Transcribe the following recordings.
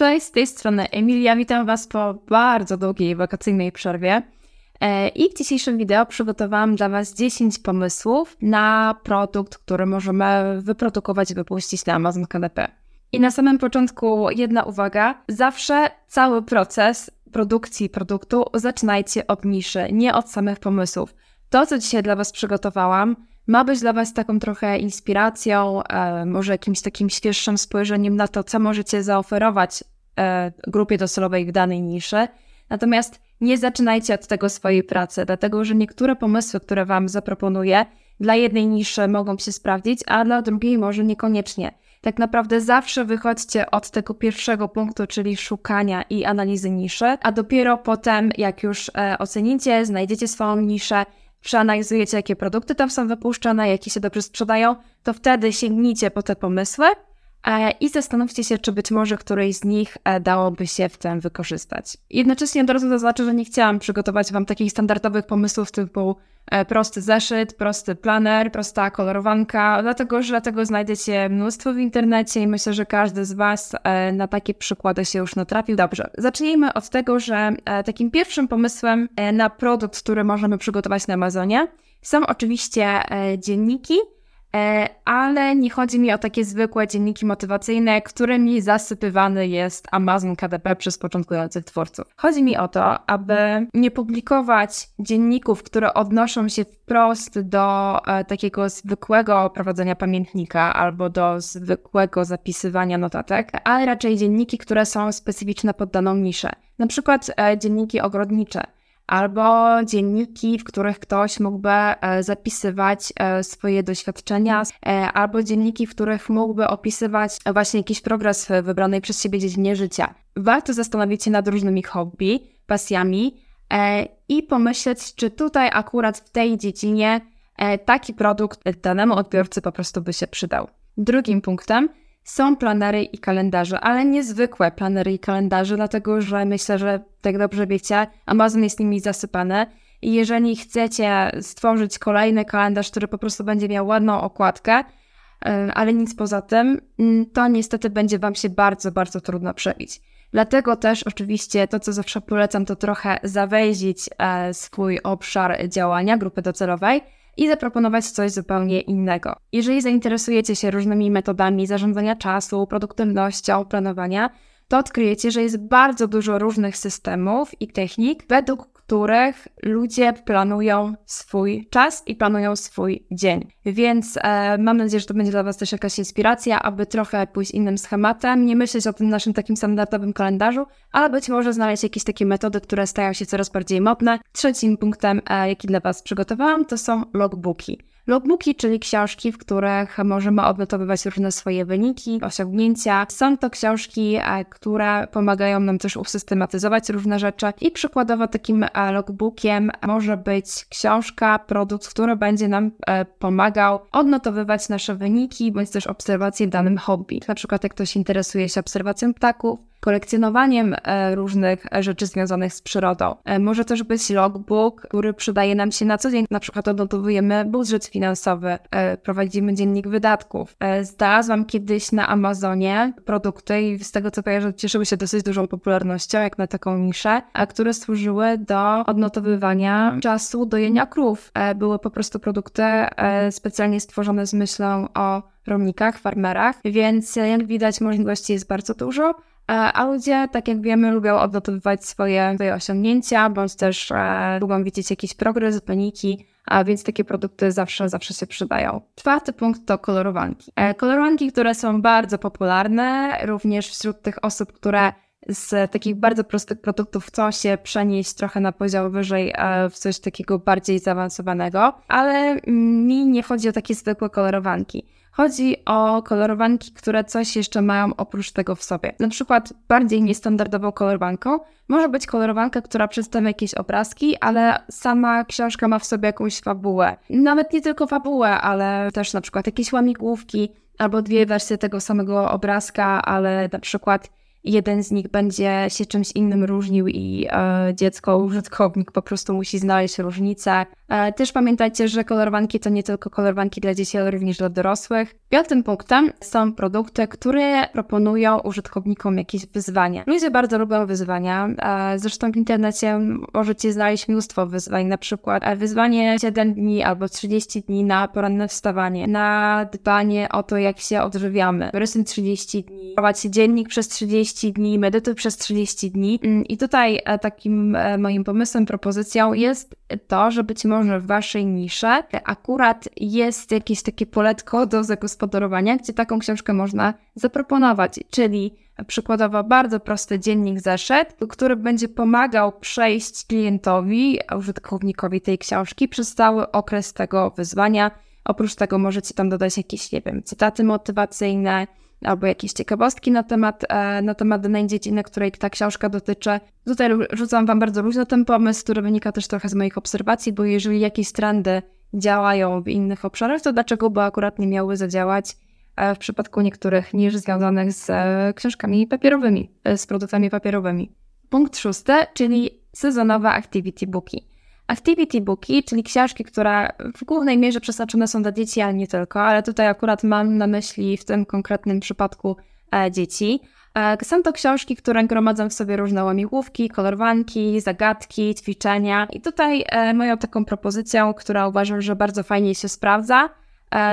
Cześć, z tej strony Emilia, witam Was po bardzo długiej wakacyjnej przerwie i w dzisiejszym wideo przygotowałam dla Was 10 pomysłów na produkt, który możemy wyprodukować i wypuścić na Amazon KDP. I na samym początku jedna uwaga, zawsze cały proces produkcji produktu zaczynajcie od niszy, nie od samych pomysłów. To, co dzisiaj dla Was przygotowałam, ma być dla Was taką trochę inspiracją, może jakimś takim świeższym spojrzeniem na to, co możecie zaoferować grupie docelowej w danej niszy. Natomiast nie zaczynajcie od tego swojej pracy, dlatego że niektóre pomysły, które Wam zaproponuję, dla jednej niszy mogą się sprawdzić, a dla drugiej może niekoniecznie. Tak naprawdę zawsze wychodźcie od tego pierwszego punktu, czyli szukania i analizy niszy, a dopiero potem, jak już ocenicie, znajdziecie swoją niszę, przeanalizujecie, jakie produkty tam są wypuszczane, jakie się dobrze sprzedają, to wtedy sięgnijcie po te pomysły i zastanówcie się, czy być może którejś z nich dałoby się w tym wykorzystać. Jednocześnie od razu zaznaczę, że nie chciałam przygotować Wam takich standardowych pomysłów typu prosty zeszyt, prosty planer, prosta kolorowanka, dlatego że znajdziecie mnóstwo w internecie i myślę, że każdy z Was na takie przykłady się już natrafił. Dobrze, zacznijmy od tego, że takim pierwszym pomysłem na produkt, który możemy przygotować na Amazonie, są oczywiście dzienniki, ale nie chodzi mi o takie zwykłe dzienniki motywacyjne, którymi zasypywany jest Amazon KDP przez początkujących twórców. Chodzi mi o to, aby nie publikować dzienników, które odnoszą się wprost do takiego zwykłego prowadzenia pamiętnika albo do zwykłego zapisywania notatek, ale raczej dzienniki, które są specyficzne pod daną niszę. Na przykład dzienniki ogrodnicze. Albo dzienniki, w których ktoś mógłby zapisywać swoje doświadczenia, albo dzienniki, w których mógłby opisywać właśnie jakiś progres w wybranej przez siebie dziedzinie życia. Warto zastanowić się nad różnymi hobby, pasjami i pomyśleć, czy tutaj akurat w tej dziedzinie taki produkt danemu odbiorcy po prostu by się przydał. Drugim punktem są planery i kalendarze, ale niezwykłe planery i kalendarze, dlatego że myślę, że tak dobrze wiecie, Amazon jest nimi zasypany i jeżeli chcecie stworzyć kolejny kalendarz, który po prostu będzie miał ładną okładkę, ale nic poza tym, to niestety będzie Wam się bardzo, bardzo trudno przebić. Dlatego też oczywiście to, co zawsze polecam, to trochę zawęzić swój obszar działania grupy docelowej i zaproponować coś zupełnie innego. Jeżeli zainteresujecie się różnymi metodami zarządzania czasu, produktywnością, planowania, to odkryjecie, że jest bardzo dużo różnych systemów i technik, według których ludzie planują swój czas i planują swój dzień. Więc mam nadzieję, że to będzie dla Was też jakaś inspiracja, aby trochę pójść innym schematem, nie myśleć o tym naszym takim standardowym kalendarzu, ale być może znaleźć jakieś takie metody, które stają się coraz bardziej modne. Trzecim punktem, jaki dla Was przygotowałam, to są logbooki. Logbooki, czyli książki, w których możemy odnotowywać różne swoje wyniki, osiągnięcia. Są to książki, które pomagają nam też usystematyzować różne rzeczy i przykładowo takim logbookiem może być książka, produkt, który będzie nam pomagał odnotowywać nasze wyniki, bądź też obserwacje w danym hobby. Na przykład jak ktoś interesuje się obserwacją ptaków, kolekcjonowaniem różnych rzeczy związanych z przyrodą. Może też być logbook, który przydaje nam się na co dzień. Na przykład odnotowujemy budżet finansowy, prowadzimy dziennik wydatków. Znalazłam kiedyś na Amazonie produkty i z tego co kojarzę cieszyły się dosyć dużą popularnością, jak na taką niszę, które służyły do odnotowywania czasu dojenia krów. Były po prostu produkty specjalnie stworzone z myślą o rolnikach, farmerach, więc jak widać możliwości jest bardzo dużo. A ludzie, tak jak wiemy, lubią odnotowywać swoje osiągnięcia, bądź też lubią widzieć jakiś progres, wyniki, a więc takie produkty zawsze się przydają. Czwarty punkt to kolorowanki. Kolorowanki, które są bardzo popularne, również wśród tych osób, które z takich bardzo prostych produktów chcą się przenieść trochę na poziom wyżej w coś takiego bardziej zaawansowanego, ale mi nie chodzi o takie zwykłe kolorowanki. Chodzi o kolorowanki, które coś jeszcze mają oprócz tego w sobie. Na przykład bardziej niestandardową kolorowanką może być kolorowanka, która przedstawia jakieś obrazki, ale sama książka ma w sobie jakąś fabułę. Nawet nie tylko fabułę, ale też na przykład jakieś łamigłówki albo dwie wersje tego samego obrazka, ale na przykład jeden z nich będzie się czymś innym różnił i dziecko, użytkownik po prostu musi znaleźć różnicę, Też pamiętajcie, że kolorowanki to nie tylko kolorowanki dla dzieci, ale również dla dorosłych. 5. punktem są produkty, które proponują użytkownikom jakieś wyzwanie. Ludzie bardzo lubią wyzwania. Zresztą w internecie możecie znaleźć mnóstwo wyzwań, na przykład wyzwanie 7 dni albo 30 dni na poranne wstawanie, na dbanie o to, jak się odżywiamy, rysuj 30 dni, prowadź dziennik przez 30 dni, medytuj przez 30 dni. I tutaj takim moim pomysłem, propozycją jest to, że być może w waszej niszy akurat jest jakieś takie poletko do zagospodarowania, gdzie taką książkę można zaproponować, czyli przykładowo bardzo prosty dziennik zeszyt, który będzie pomagał przejść klientowi, użytkownikowi tej książki przez cały okres tego wyzwania. Oprócz tego możecie tam dodać jakieś, nie wiem, cytaty motywacyjne albo jakieś ciekawostki na temat danej dziedziny, której ta książka dotyczy. Tutaj rzucam wam bardzo luźno ten pomysł, który wynika też trochę z moich obserwacji, bo jeżeli jakieś trendy działają w innych obszarach, to dlaczego by akurat nie miały zadziałać w przypadku niektórych niż związanych z książkami papierowymi, z produktami papierowymi. Punkt 6, czyli sezonowe activity booki. Activity booki, czyli książki, które w głównej mierze przeznaczone są dla dzieci, ale nie tylko, ale tutaj akurat mam na myśli w tym konkretnym przypadku dzieci. Są to książki, które gromadzą w sobie różne łamigłówki, kolorwanki, zagadki, ćwiczenia. I tutaj moją taką propozycją, która uważam, że bardzo fajnie się sprawdza,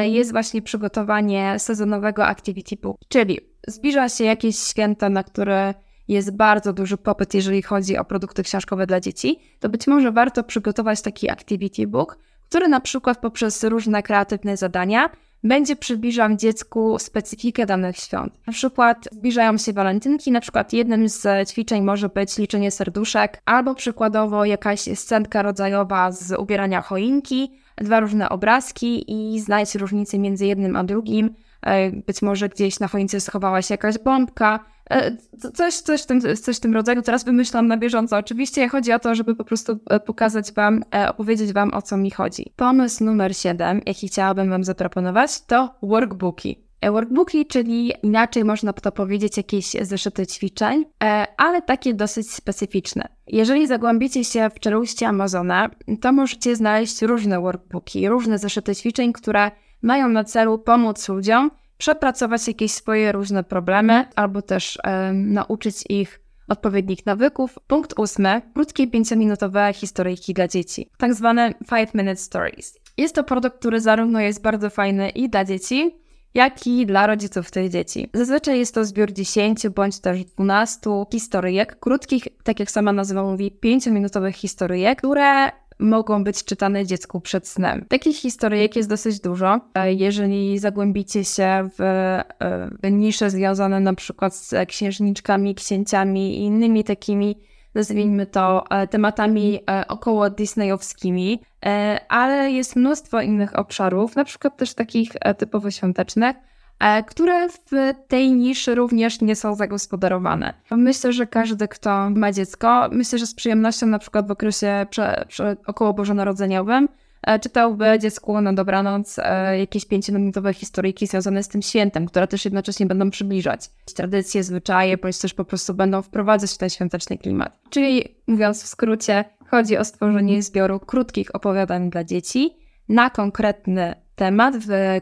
jest właśnie przygotowanie sezonowego activity book, czyli zbliża się jakieś święto, na które jest bardzo duży popyt, jeżeli chodzi o produkty książkowe dla dzieci, to być może warto przygotować taki activity book, który na przykład poprzez różne kreatywne zadania będzie przybliżał dziecku specyfikę danych świąt. Na przykład zbliżają się walentynki, na przykład jednym z ćwiczeń może być liczenie serduszek, albo przykładowo jakaś scenka rodzajowa z ubierania choinki, dwa różne obrazki i znajdź różnicę między jednym a drugim. Być może gdzieś na choince schowała się jakaś bombka, coś w tym rodzaju. Teraz wymyślam na bieżąco. Oczywiście chodzi o to, żeby po prostu pokazać wam, opowiedzieć wam, o co mi chodzi. Pomysł numer 7, jaki chciałabym wam zaproponować, to workbooki. Workbooki, czyli inaczej można to powiedzieć, jakieś zeszyty ćwiczeń, ale takie dosyć specyficzne. Jeżeli zagłębicie się w czeluści Amazona, to możecie znaleźć różne workbooki, różne zeszyty ćwiczeń, które mają na celu pomóc ludziom przepracować jakieś swoje różne problemy albo też nauczyć ich odpowiednich nawyków. Punkt 8. Krótkie 5-minutowe historyjki dla dzieci, tak zwane 5-minute stories. Jest to produkt, który zarówno jest bardzo fajny i dla dzieci, jak i dla rodziców tych dzieci. Zazwyczaj jest to zbiór 10 bądź też 12 historyjek, krótkich, tak jak sama nazwa mówi, 5-minutowych historyjek, które mogą być czytane dziecku przed snem. Takich historyjek jest dosyć dużo. Jeżeli zagłębicie się w nisze związane na przykład z księżniczkami, księciami i innymi takimi, nazwijmy to, tematami około disneyowskimi, ale jest mnóstwo innych obszarów, na przykład też takich typowo świątecznych, które w tej niszy również nie są zagospodarowane. Myślę, że każdy, kto ma dziecko, myślę, że z przyjemnością na przykład w okresie około bożonarodzeniowym czytałby dziecku na dobranoc jakieś 5-minutowe historyjki związane z tym świętem, które też jednocześnie będą przybliżać tradycje, zwyczaje, bądź też po prostu będą wprowadzać w ten świąteczny klimat. Czyli mówiąc w skrócie, chodzi o stworzenie zbioru krótkich opowiadań dla dzieci na konkretny temat,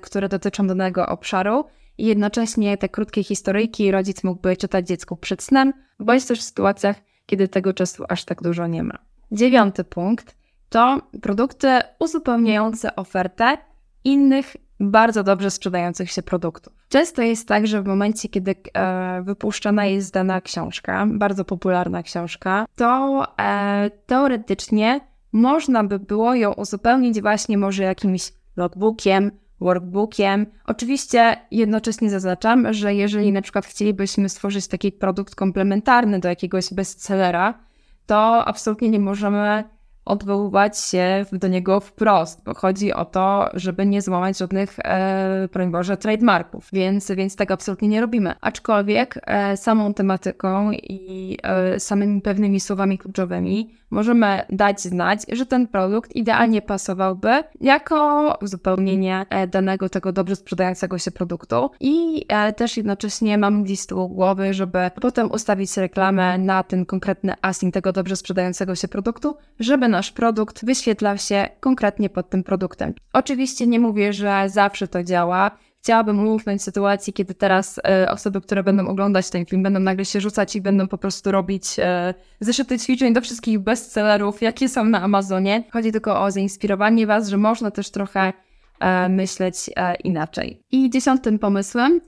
które dotyczą danego obszaru i jednocześnie te krótkie historyjki rodzic mógłby czytać dziecku przed snem, bądź też w sytuacjach, kiedy tego czasu aż tak dużo nie ma. 9. punkt to produkty uzupełniające ofertę innych bardzo dobrze sprzedających się produktów. Często jest tak, że w momencie, kiedy wypuszczana jest dana książka, bardzo popularna książka, to teoretycznie można by było ją uzupełnić właśnie może jakimś logbookiem, workbookiem. Oczywiście jednocześnie zaznaczam, że jeżeli na przykład chcielibyśmy stworzyć taki produkt komplementarny do jakiegoś bestsellera, to absolutnie nie możemy odwoływać się do niego wprost, bo chodzi o to, żeby nie złamać żadnych, broń Boże, trademarków, więc tego absolutnie nie robimy. Aczkolwiek samą tematyką i samymi pewnymi słowami kluczowymi możemy dać znać, że ten produkt idealnie pasowałby jako uzupełnienie danego tego dobrze sprzedającego się produktu i też jednocześnie mam gdzieś z tyłu głowy, żeby potem ustawić reklamę na ten konkretny async tego dobrze sprzedającego się produktu, żeby nasz produkt wyświetla się konkretnie pod tym produktem. Oczywiście nie mówię, że zawsze to działa. Chciałabym uniknąć sytuacji, kiedy teraz osoby, które będą oglądać ten film, będą nagle się rzucać i będą po prostu robić zeszyty ćwiczeń do wszystkich bestsellerów, jakie są na Amazonie. Chodzi tylko o zainspirowanie Was, że można też trochę myśleć inaczej. I 10. pomysłem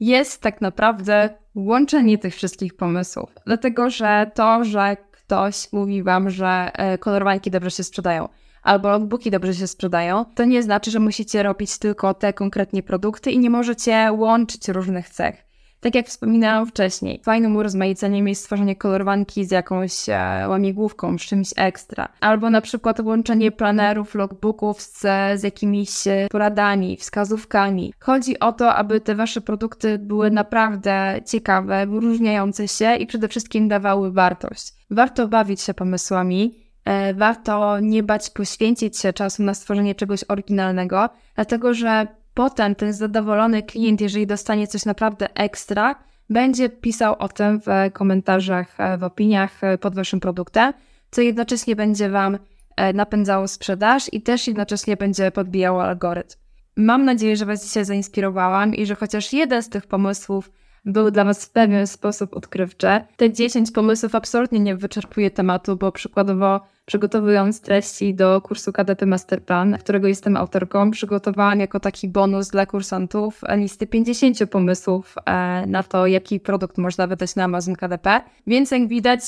jest tak naprawdę łączenie tych wszystkich pomysłów. Dlatego, że to, że ktoś mówi Wam, że kolorowanki dobrze się sprzedają, albo logbooki dobrze się sprzedają, to nie znaczy, że musicie robić tylko te konkretnie produkty i nie możecie łączyć różnych cech. Tak jak wspominałam wcześniej, fajnym urozmaiceniem jest stworzenie kolorowanki z jakąś łamigłówką, z czymś ekstra. Albo na przykład łączenie planerów, logbooków z jakimiś poradami, wskazówkami. Chodzi o to, aby te Wasze produkty były naprawdę ciekawe, wyróżniające się i przede wszystkim dawały wartość. Warto bawić się pomysłami, warto nie bać poświęcić się czasu na stworzenie czegoś oryginalnego, dlatego że potem ten zadowolony klient, jeżeli dostanie coś naprawdę ekstra, będzie pisał o tym w komentarzach, w opiniach pod Waszym produktem, co jednocześnie będzie Wam napędzało sprzedaż i też jednocześnie będzie podbijało algorytm. Mam nadzieję, że Was dzisiaj zainspirowałam i że chociaż jeden z tych pomysłów był dla Was w pewien sposób odkrywczy. Te 10 pomysłów absolutnie nie wyczerpuje tematu, bo przykładowo przygotowując treści do kursu KDP Masterplan, którego jestem autorką, przygotowałam jako taki bonus dla kursantów listę 50 pomysłów na to, jaki produkt można wydać na Amazon KDP. Więc jak widać,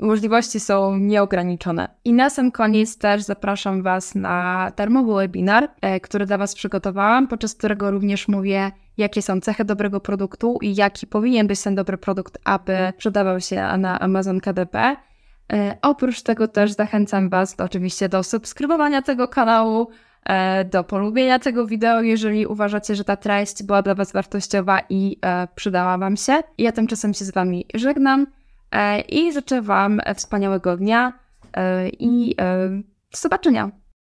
możliwości są nieograniczone. I na sam koniec też zapraszam Was na darmowy webinar, który dla Was przygotowałam, podczas którego również mówię, jakie są cechy dobrego produktu i jaki powinien być ten dobry produkt, aby sprzedawał się na Amazon KDP. Oprócz tego też zachęcam Was oczywiście do subskrybowania tego kanału, do polubienia tego wideo, jeżeli uważacie, że ta treść była dla Was wartościowa i przydała Wam się. Ja tymczasem się z Wami żegnam i życzę Wam wspaniałego dnia i do zobaczenia.